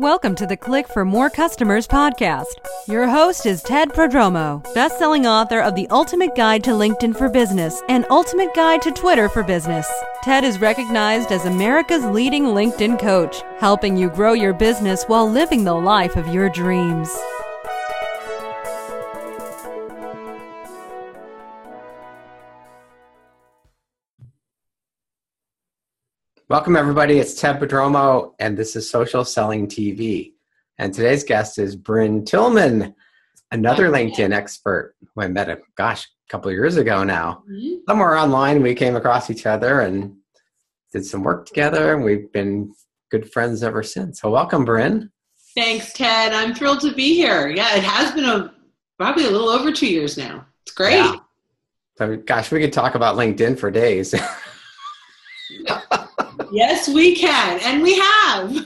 Welcome to the Click for More Customers podcast. Your host is Ted Prodromou, best-selling author of The Ultimate Guide to LinkedIn for Business and Ultimate Guide to Twitter for Business. Ted is recognized as America's leading LinkedIn coach, helping you grow your business while living the life of your dreams. Welcome, everybody. It's Ted Prodromou, and this is Social Selling TV. And today's guest is Brynne Tillman, another LinkedIn expert. I met him, a couple of years ago now. Somewhere online, we came across each other and did some work together, and we've been good friends ever since. So welcome, Brynne. Thanks, Ted. I'm thrilled to be here. Yeah, it has been probably a little over 2 years now. It's great. Yeah. So, we could talk about LinkedIn for days. Yes, we can. And we have.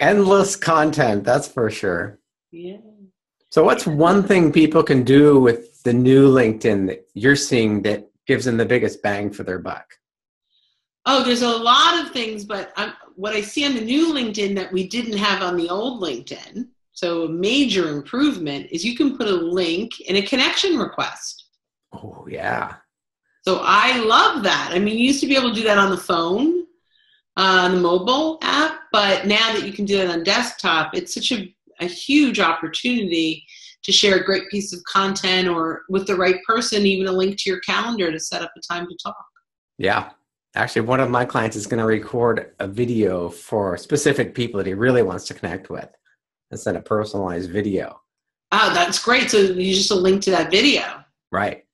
Endless content, that's for sure. Yeah. So what's one thing people can do with the new LinkedIn that you're seeing that gives them the biggest bang for their buck? Oh, there's a lot of things, but what I see on the new LinkedIn that we didn't have on the old LinkedIn, so a major improvement, is you can put a link in a connection request. Oh, yeah. So I love that. I mean, you used to be able to do that on the phone, on the mobile app, but now that you can do that on desktop, it's such a huge opportunity to share a great piece of content or with the right person, even a link to your calendar to set up a time to talk. Yeah. Actually, one of my clients is going to record a video for specific people that he really wants to connect with and send a personalized video. Oh, that's great. So you just a link to that video. Right.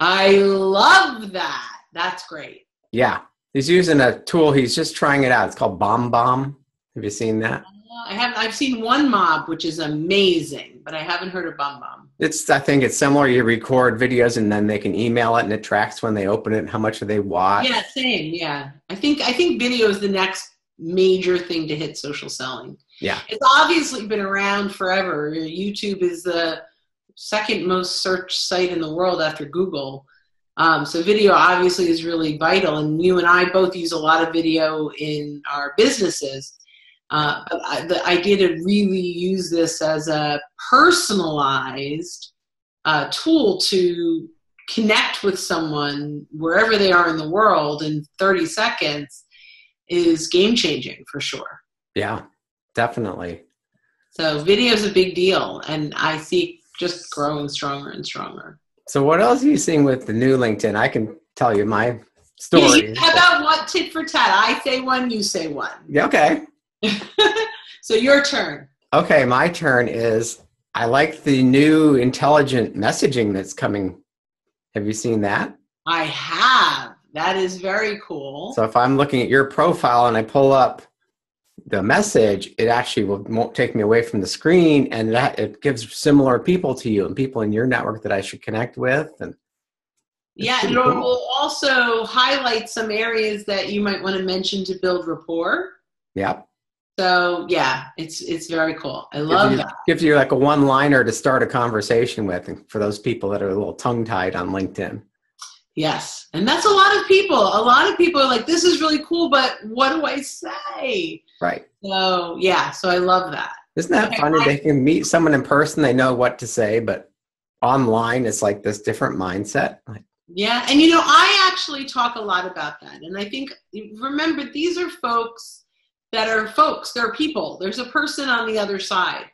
I love that. That's great. Yeah. He's using a tool. He's just trying it out. It's called BombBomb. Have you seen that? I haven't. I've seen OneMob, which is amazing, but I haven't heard of BombBomb. I think it's similar. You record videos and then they can email it and it tracks when they open it and how much they watch. Yeah, same. Yeah. I think video is the next major thing to hit social selling. Yeah. It's obviously been around forever. YouTube is the second most searched site in the world after Google. So video obviously is really vital, and you and I both use a lot of video in our businesses. But the idea to really use this as a personalized tool to connect with someone wherever they are in the world in 30 seconds is game-changing for sure. Yeah, definitely. So video is a big deal, and I see just growing stronger and stronger. So what else are you seeing with the new LinkedIn? I can tell you my story. Yeah, how about what tit for tat? I say one, you say one. Yeah, okay. So your turn. Okay, my turn is I like the new intelligent messaging that's coming. Have you seen that? I have. That is very cool. So if I'm looking at your profile and I pull up the message, it actually won't take me away from the screen, and that it gives similar people to you and people in your network that I should connect with. And yeah, it will also highlight some areas that you might want to mention to build rapport. Yeah. So yeah, it's very cool. I love that. Gives you like a one-liner to start a conversation with, and for those people that are a little tongue-tied on LinkedIn. Yes, and that's a lot of people. A lot of people are like, this is really cool, but what do I say? Right. So, yeah, so I love that. Isn't that funny? They can meet someone in person, they know what to say, but online it's like this different mindset. Yeah, and I actually talk a lot about that. And I think, remember, these are folks that are folks. They're people. There's a person on the other side.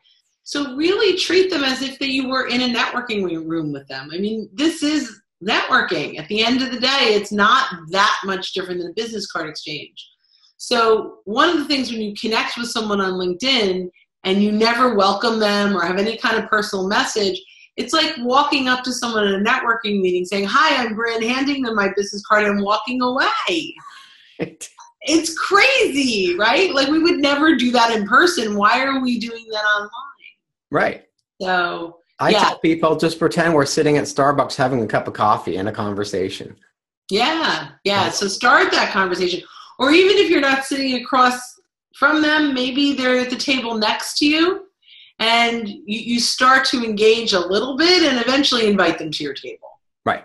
So really treat them as if that you were in a networking room with them. I mean, this is networking. At the end of the day, it's not that much different than a business card exchange. So one of the things when you connect with someone on LinkedIn and you never welcome them or have any kind of personal message, it's like walking up to someone in a networking meeting saying, hi, I'm Brynne, handing them my business card and walking away. It's crazy, right? Like, we would never do that in person. Why are we doing that online? Right. So I tell people, just pretend we're sitting at Starbucks having a cup of coffee and a conversation. Yeah, yeah. So start that conversation. Or even if you're not sitting across from them, maybe they're at the table next to you, and you start to engage a little bit and eventually invite them to your table. Right.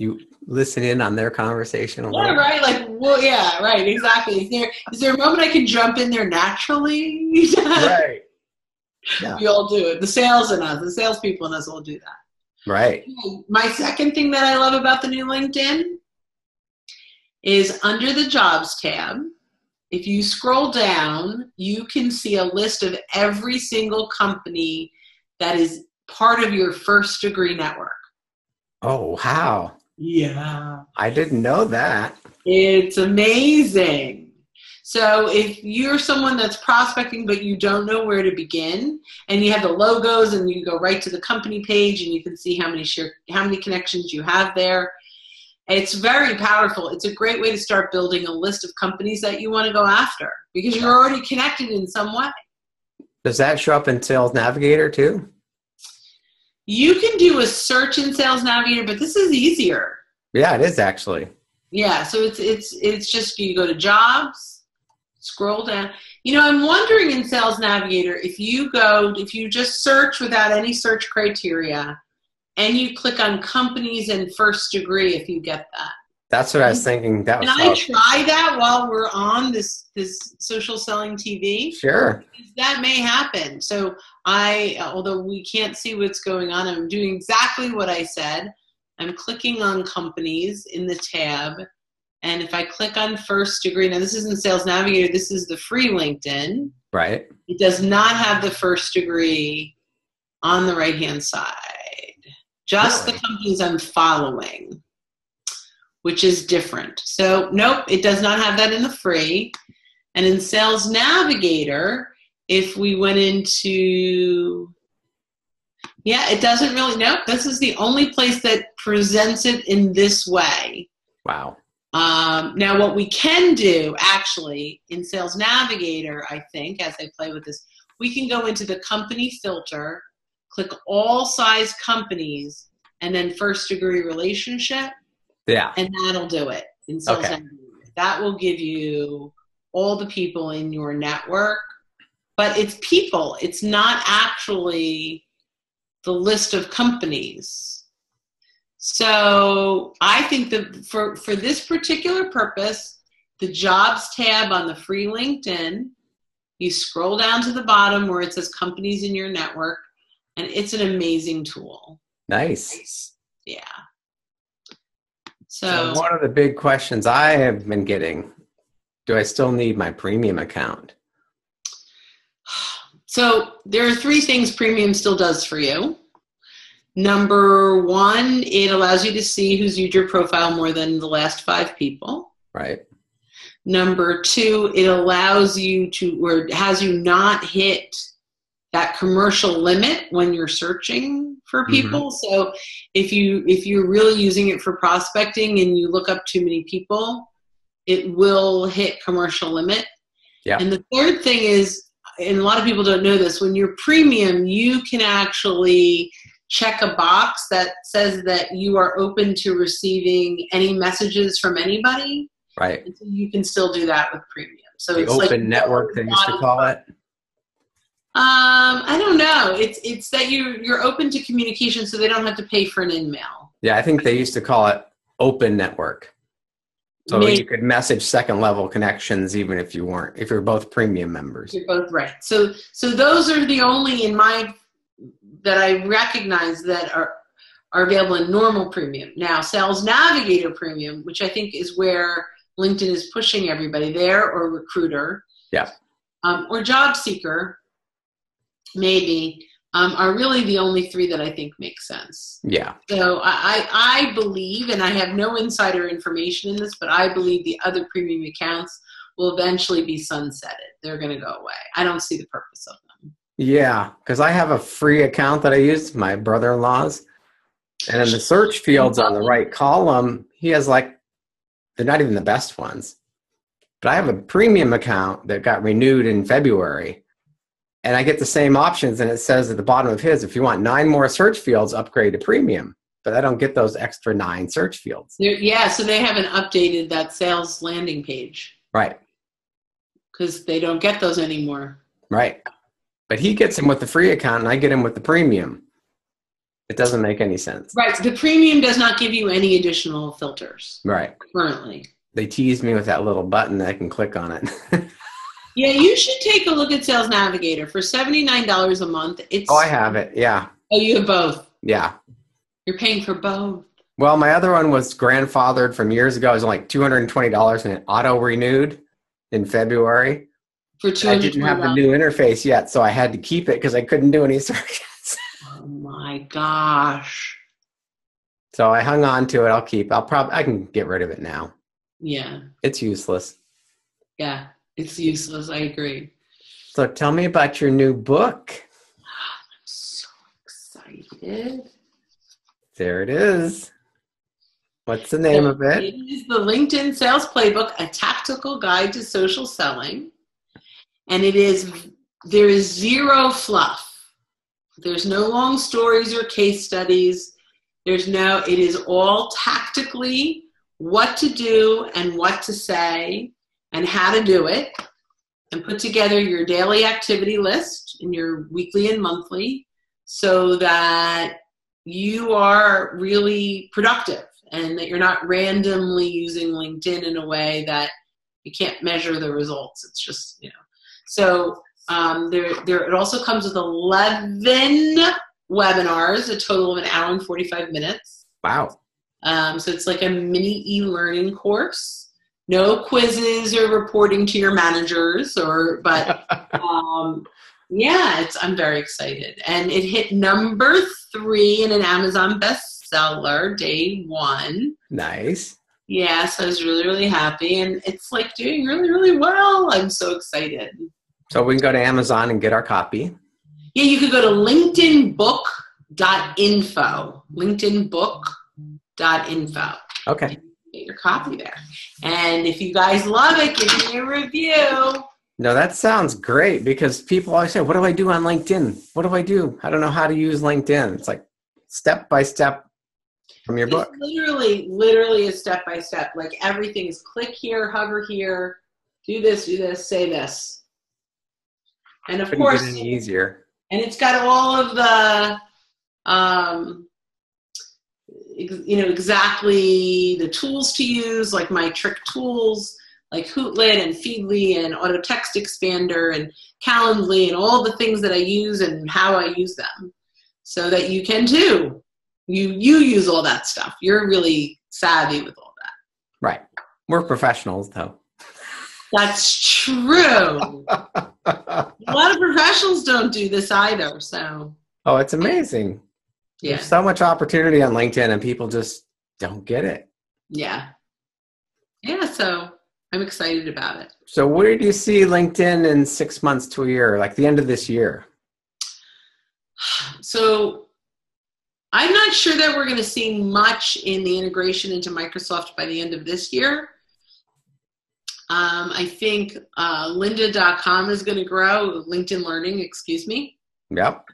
you listen in on their conversation. Yeah, right. Like, well, yeah, right. Exactly. Is there a moment I can jump in there naturally? Right. Yeah. We all do it. The salespeople in us all do that. Right. My second thing that I love about the new LinkedIn is under the jobs tab, if you scroll down, you can see a list of every single company that is part of your first degree network. Oh, wow. Yeah. I didn't know that. It's amazing. So if you're someone that's prospecting but you don't know where to begin, and you have the logos and you go right to the company page and you can see how many connections you have there. It's very powerful. It's a great way to start building a list of companies that you want to go after because you're already connected in some way. Does that show up in Sales Navigator too? You can do a search in Sales Navigator, but this is easier. Yeah, it is actually. Yeah, so it's just you go to jobs, scroll down. You know, I'm wondering in Sales Navigator if you just search without any search criteria and you click on companies and first degree, if you get that. That's what I was thinking. That was Can I try that while we're on this Social Selling TV? Sure. Because that may happen. So although we can't see what's going on, I'm doing exactly what I said. I'm clicking on companies in the tab. And if I click on first degree, now this isn't Sales Navigator, this is the free LinkedIn. Right. It does not have the first degree on the right-hand side. Just the companies I'm following, which is different. So nope, it does not have that in the free. And in Sales Navigator, if we went into, yeah, it doesn't really, nope, this is the only place that presents it in this way. Wow. Now what we can do actually in Sales Navigator, I think, as I play with this, we can go into the company filter, click all size companies, and then first degree relationship. Yeah. And that'll do it. In Sales Navigator. That will give you all the people in your network. But it's people. It's not actually the list of companies. So I think that for this particular purpose, the jobs tab on the free LinkedIn, you scroll down to the bottom where it says companies in your network, and it's an amazing tool. Nice. Yeah. So one of the big questions I have been getting, do I still need my premium account? So there are three things premium still does for you. Number one, it allows you to see who's viewed your profile more than the last 5 people. Right. Number two, it allows you to, or has you not hit that commercial limit when you're searching for people. Mm-hmm. So if you're really using it for prospecting and you look up too many people, it will hit commercial limit. Yeah. And the third thing is, and a lot of people don't know this, when you're premium, you can actually check a box that says that you are open to receiving any messages from anybody. Right. And so you can still do that with premium. So the it's open like network they used to call it. I don't know. It's that you're open to communication, so they don't have to pay for an in-mail. Yeah, I think they used to call it open network. So maybe you could message second level connections even if you're both premium members. You're both right. So those are the only that I recognize that are available in normal premium. Now, Sales Navigator premium, which I think is where LinkedIn is pushing everybody there, or recruiter. Yeah. Or job seeker. Maybe are really the only three that I think make sense. Yeah. So I believe, and I have no insider information in this, but I believe the other premium accounts will eventually be sunsetted. They're going to go away. I don't see the purpose of them. Yeah, because I have a free account that I use, my brother-in-law's, and in the search fields on the right column, he has like, they're not even the best ones. But I have a premium account that got renewed in February. And I get the same options, and it says at the bottom of his, if you want 9 more search fields, upgrade to premium. But I don't get those extra 9 search fields. Yeah, so they haven't updated that sales landing page. Right. Because they don't get those anymore. Right. But he gets them with the free account, and I get him with the premium. It doesn't make any sense. Right. The premium does not give you any additional filters. Right. Currently. They teased me with that little button that I can click on it. Yeah, you should take a look at Sales Navigator for $79 a month. It's, oh, I have it. Yeah. Oh, you have both. Yeah. You're paying for both. Well, my other one was grandfathered from years ago. It was like $220 and it auto renewed in February. For $220. I didn't have the new interface yet, so I had to keep it because I couldn't do any searches. Oh my gosh. So I hung on to it. I'll keep. I can get rid of it now. Yeah. It's useless. Yeah. It's useless. I agree. So tell me about your new book. I'm so excited. There it is. What's the name of it? It is The LinkedIn Sales Playbook, A Tactical Guide to Social Selling. And it is, there is zero fluff. There's no long stories or case studies. There's no, it is all tactically what to do and what to say and how to do it, and put together your daily activity list and your weekly and monthly so that you are really productive and that you're not randomly using LinkedIn in a way that you can't measure the results. It's just, you know. So it also comes with 11 webinars, a total of an hour and 45 minutes. Wow. So it's like a mini e-learning course. No quizzes or reporting to your managers, yeah, I'm very excited. And it hit #3 in an Amazon bestseller day one. Nice. Yeah, so I was really, really happy. And it's like doing really, really well. I'm so excited. So we can go to Amazon and get our copy. Yeah, you could go to linkedinbook.info. linkedinbook.info. Okay. Get your copy there. And if you guys love it, give me a review. No, that sounds great, because people always say, what do I do on LinkedIn? What do I do? I don't know how to use LinkedIn. It's like step by step from your book. Literally a step by step. Like everything is click here, hover here, do this, say this. And of course, couldn't get any easier. And it's got all of the, you know, exactly the tools to use, like my trick tools, like Hootlet and Feedly and Auto Text Expander and Calendly and all the things that I use and how I use them, so that you can too. You use all that stuff. You're really savvy with all that. Right. We're professionals though. That's true. A lot of professionals don't do this either. So. Oh, it's amazing. Yeah. There's so much opportunity on LinkedIn and people just don't get it. Yeah. Yeah. So I'm excited about it. So where do you see LinkedIn in 6 months to a year, like the end of this year? So I'm not sure that we're going to see much in the integration into Microsoft by the end of this year. I think lynda.com is going to grow, LinkedIn Learning, excuse me. Yep.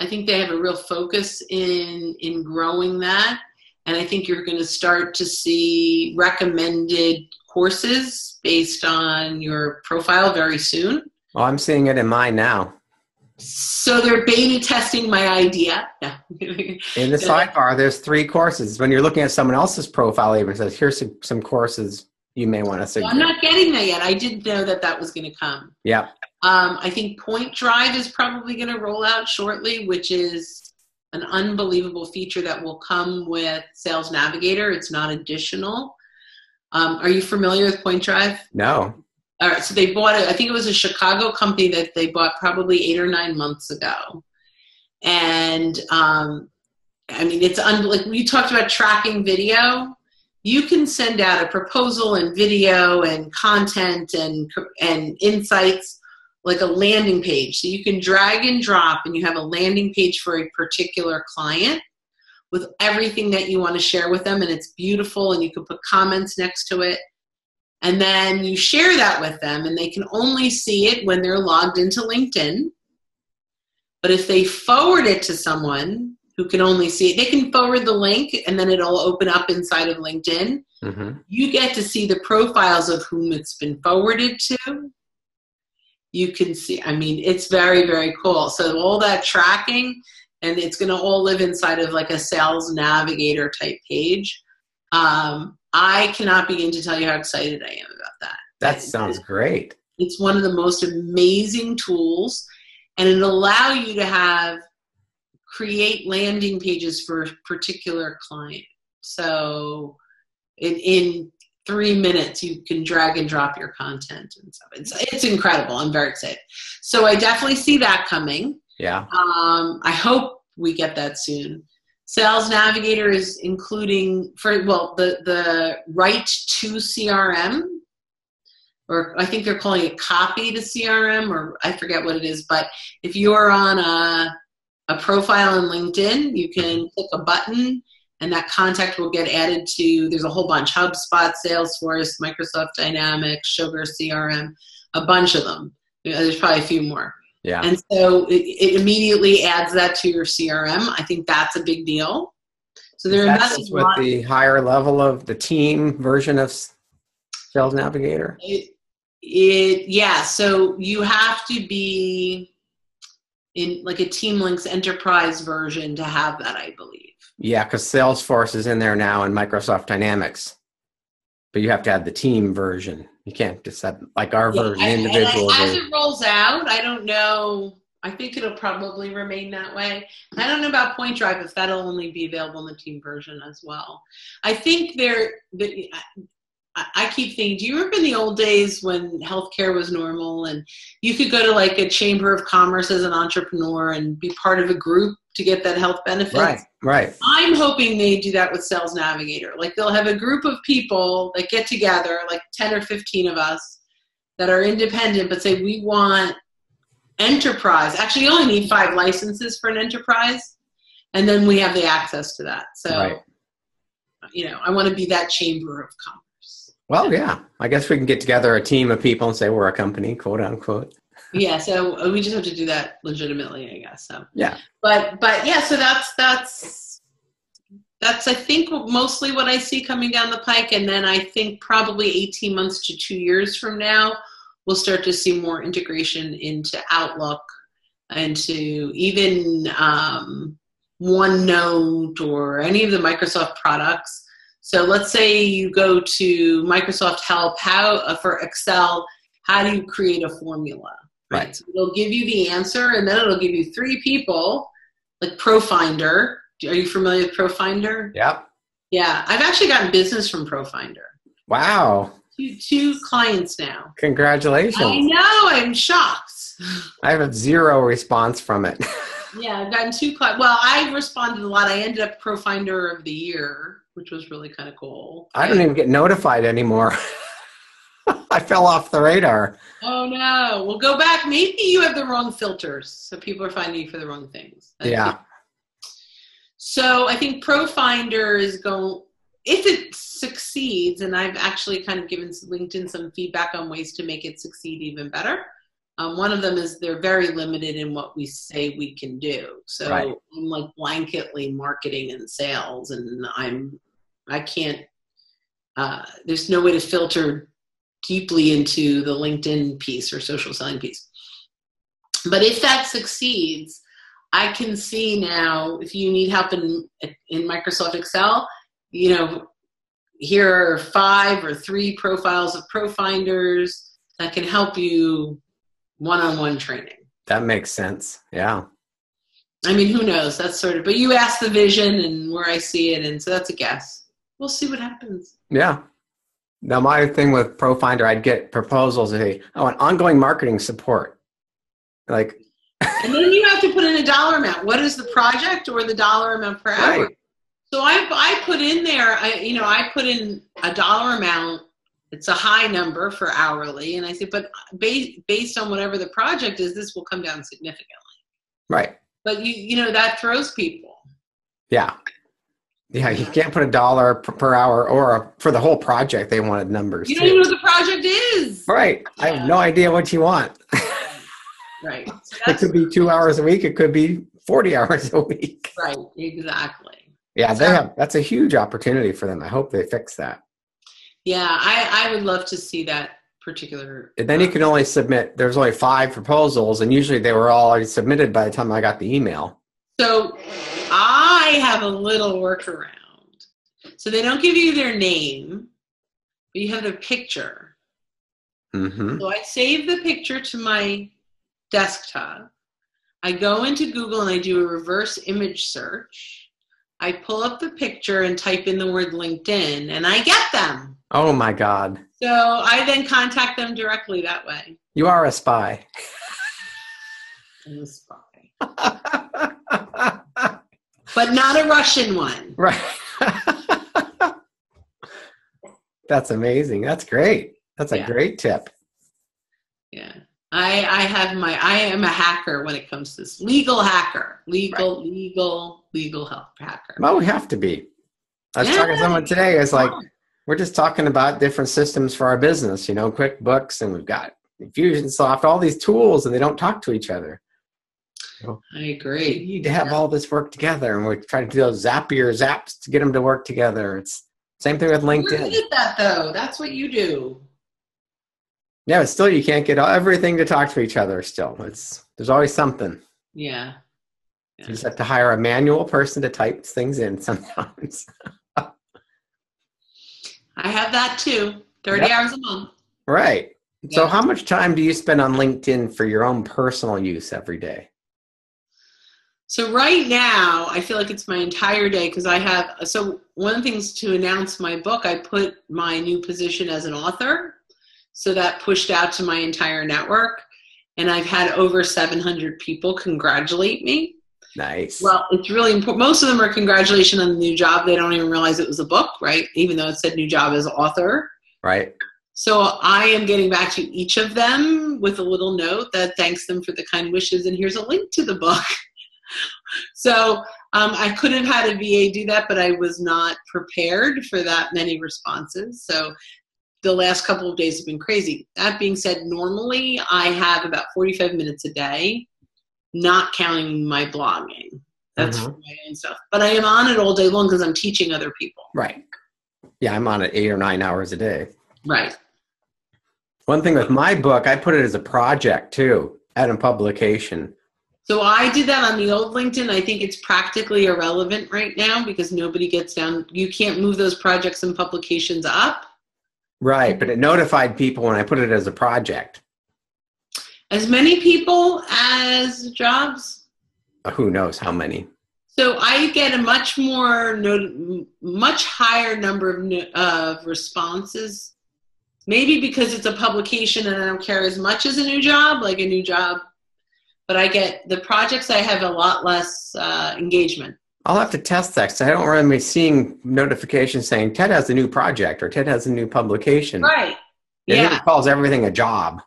I think they have a real focus in growing that. And I think you're going to start to see recommended courses based on your profile very soon. Oh, I'm seeing it in mine now. So they're beta testing my idea. Yeah. In the sidebar, there's 3 courses. When you're looking at someone else's profile, it says, here's some courses you may want to see. Well, I'm not getting that yet. I didn't know that that was going to come. Yeah. I think Point Drive is probably going to roll out shortly, which is an unbelievable feature that will come with Sales Navigator. It's not additional. Are you familiar with Point Drive? No. All right. So they bought it. I think it was a Chicago company that they bought probably 8 or 9 months ago. And I mean, it's like you talked about tracking video. You can send out a proposal and video and content and insights, like a landing page. So you can drag and drop and you have a landing page for a particular client with everything that you want to share with them. And it's beautiful. And you can put comments next to it. And then you share that with them and they can only see it when they're logged into LinkedIn. But if they forward it to someone who can only see it, they can forward the link and then it'll open up inside of LinkedIn. Mm-hmm. You get to see the profiles of whom it's been forwarded to. You can see, I mean, it's very, very cool. So all that tracking, and it's going to all live inside of like a Sales Navigator type page. I cannot begin to tell you how excited I am about that. That sounds great. It's one of the most amazing tools, and it'll allow you to create landing pages for a particular client. So in 3 minutes, you can drag and drop your content and stuff. It's incredible. I'm very excited. So I definitely see that coming. Yeah. I hope we get that soon. Sales Navigator is including the right to CRM, or I think they're calling it copy to CRM, or I forget what it is. But if you're on a profile in LinkedIn, you can click a button and that contact will get added to, there's a whole bunch, HubSpot, Salesforce, Microsoft Dynamics, Sugar CRM, a bunch of them. There's probably a few more. Yeah. And so it immediately adds that to your CRM. I think that's a big deal. So they're investing with the higher level of the team version of Sales Navigator. Yeah. So you have to be in like a PeopleLinx enterprise version to have that, I believe. Yeah, because Salesforce is in there now and Microsoft Dynamics, but you have to have the team version. You can't just have like our version, individual. As it rolls out, I don't know. I think it'll probably remain that way. I don't know about Point Drive, if that'll only be available in the team version as well. I think I keep thinking, do you remember in the old days when healthcare was normal and you could go to like a chamber of commerce as an entrepreneur and be part of a group to get that health benefit? Right, right. I'm hoping they do that with Sales Navigator. Like they'll have a group of people that get together, like 10 or 15 of us that are independent, but say we want enterprise. Actually, you only need 5 licenses for an enterprise, and then we have the access to that. So, right. I want to be that chamber of commerce. Well, yeah, I guess we can get together a team of people and say we're a company, quote unquote. Yeah, so we just have to do that legitimately, I guess. So yeah, but yeah, so that's I think mostly what I see coming down the pike, and then I think probably 18 months to 2 years from now, we'll start to see more integration into Outlook, into even OneNote or any of the Microsoft products. So let's say you go to Microsoft Help for Excel, how do you create a formula? Right. So it'll give you the answer, and then it'll give you 3 people, like ProFinder. Are you familiar with ProFinder? Yep. Yeah. I've actually gotten business from ProFinder. Wow. Two clients now. Congratulations. I know. I'm shocked. I have 0 response from it. Yeah. I've gotten 2 clients. Well, I responded a lot. I ended up ProFinder of the year, which was really kind of cool. I don't even get notified anymore. I fell off the radar. Oh, no. Well, go back. Maybe you have the wrong filters, so people are finding you for the wrong things. That's it. So I think ProFinder is going, if it succeeds, and I've actually kind of given LinkedIn some feedback on ways to make it succeed even better. One of them is they're very limited in what we say we can do. So right. I'm like blanketly marketing and sales, and I can't, there's no way to filter deeply into the LinkedIn piece or social selling piece. But if that succeeds, I can see now, if you need help in Microsoft Excel, here are 5 or 3 profiles of ProFinders that can help you one-on-one training. That makes sense. Yeah. I mean, who knows? That's sort of, but you asked the vision and where I see it. And so that's a guess. We'll see what happens. Yeah. Now, my thing with ProFinder, I'd get proposals of, hey, I want ongoing marketing support. Like, and then you have to put in a dollar amount. What is the project or the dollar amount per hour? Right. So I put in there, I put in a dollar amount. It's a high number for hourly. And I said, but based on whatever the project is, this will come down significantly. Right. But that throws people. Yeah. Yeah. You can't put a dollar per hour or for the whole project. They wanted numbers. You don't even know what the project is. Right. Yeah. I have no idea what you want. Right. So it could be 2 hours a week. It could be 40 hours a week. Right. Exactly. Yeah. That's a huge opportunity for them. I hope they fix that. Yeah, I would love to see that particular. And then you can only submit, there's only 5 proposals, and usually they were all already submitted by the time I got the email. So I have a little workaround. So they don't give you their name, but you have their picture. Mm-hmm. So I save the picture to my desktop. I go into Google and I do a reverse image search. I pull up the picture and type in the word LinkedIn, and I get them. Oh my God. So I then contact them directly that way. You are a spy. I'm a spy. But not a Russian one. Right. That's amazing. That's great. That's a great tip. Yeah. I have my, I am a hacker when it comes to this. Legal hacker. Legal, legal health hacker. Well, we have to be. I was talking to someone today. It's like, we're just talking about different systems for our business, you know, QuickBooks, and we've got Infusionsoft, all these tools, and they don't talk to each other. So I agree. You need to have all this work together, and we're trying to do those Zapier zaps to get them to work together. It's same thing with LinkedIn. You did that though. That's what you do. Yeah, but still, you can't get everything to talk to each other. Still, there's always something. Yeah. You just have to hire a manual person to type things in sometimes. I have that too. 30 hours a month. Right. Yep. So, how much time do you spend on LinkedIn for your own personal use every day? So right now, I feel like it's my entire day because I have, so one of the things to announce my book, I put my new position as an author. So that pushed out to my entire network. And I've had over 700 people congratulate me. Nice. Well, it's really important. Most of them are congratulations on the new job. They don't even realize it was a book, right? Even though it said new job as author. Right. So I am getting back to each of them with a little note that thanks them for the kind wishes. And here's a link to the book. So I could have had a VA do that, but I was not prepared for that many responses. So the last couple of days have been crazy. That being said, normally I have about 45 minutes a day, not counting my blogging. That's for my own stuff. But I am on it all day long because I'm teaching other people. Right. Yeah, I'm on it 8 or 9 hours a day. Right. One thing with my book, I put it as a project too, at a publication. So I did that on the old LinkedIn. I think it's practically irrelevant right now because nobody gets down. You can't move those projects and publications up. Right, but it notified people when I put it as a project. As many people as jobs? Who knows how many. So I get a much more, much higher number of responses. Maybe because it's a publication and I don't care as much as a new job, like a new job. But I get the projects, I have a lot less engagement. I'll have to test that because I don't remember seeing notifications saying, Ted has a new project or Ted has a new publication. Right. It calls everything a job.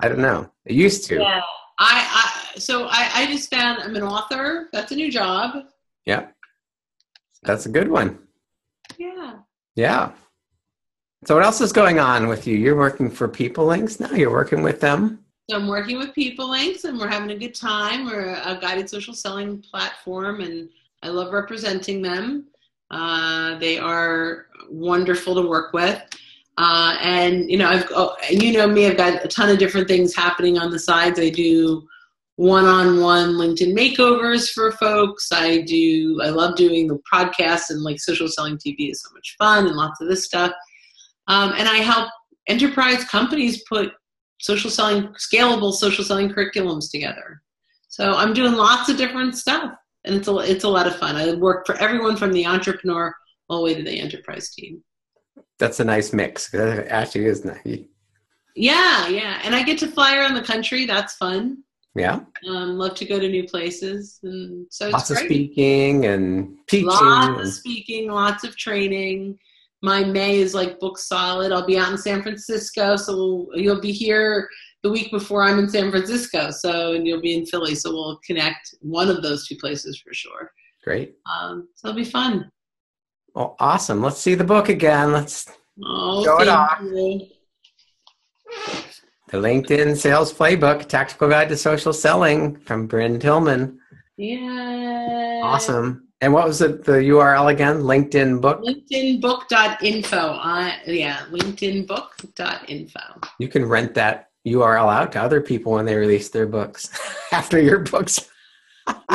I don't know. It used to. Yeah. So I just found I'm an author. That's a new job. Yeah. That's a good one. Yeah. Yeah. So what else is going on with you? You're working for PeopleLinx now? You're working with them? So I'm working with PeopleLinx, and we're having a good time. We're a guided social selling platform, and I love representing them. They are wonderful to work with. And, you know, I've got a ton of different things happening on the sides. I do one-on-one LinkedIn makeovers for folks. I love doing the podcasts, and like Social Selling TV is so much fun and lots of this stuff. And I help enterprise companies put social selling, scalable social selling curriculums together. So I'm doing lots of different stuff, and it's a lot of fun. I work for everyone from the entrepreneur all the way to the enterprise team. That's a nice mix. That actually is nice. Yeah, yeah. And I get to fly around the country. That's fun. Yeah. Love to go to new places. And so it's great. Lots of speaking and teaching. Lots of speaking, lots of training. My May is like book solid. I'll be out in San Francisco, so you'll be here the week before I'm in San Francisco. So, and you'll be in Philly, so we'll connect one of those two places for sure. Great. So it'll be fun. Well, awesome. Let's see the book again. Let's show it off. The LinkedIn Sales Playbook: Tactical Guide to Social Selling from Brynne Tillman. Yeah. Awesome. And what was the URL again? LinkedIn book? LinkedInbook.info. LinkedInbook.info. You can rent that URL out to other people when they release their books after your books.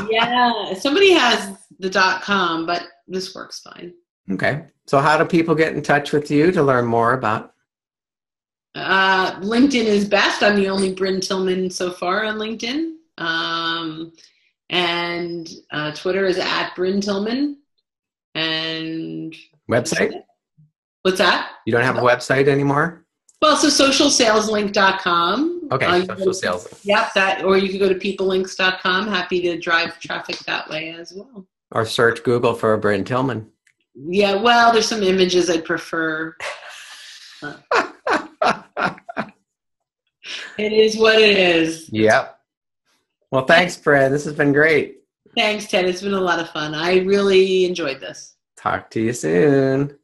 Yeah, somebody has the .com, but this works fine. Okay. So how do people get in touch with you to learn more about? LinkedIn is best. I'm the only Brynne Tillman so far on LinkedIn. And Twitter is at Brynne Tillman. And website? What's that? You don't have a website anymore? Well, so socialsaleslink.com. Okay, social sales. Yep, that, or you can go to peoplelinx.com. Happy to drive traffic that way as well. Or search Google for Brynne Tillman. Yeah, well, there's some images I'd prefer. It is what it is. Yep. Well, thanks, Brynne. This has been great. Thanks, Ted. It's been a lot of fun. I really enjoyed this. Talk to you soon.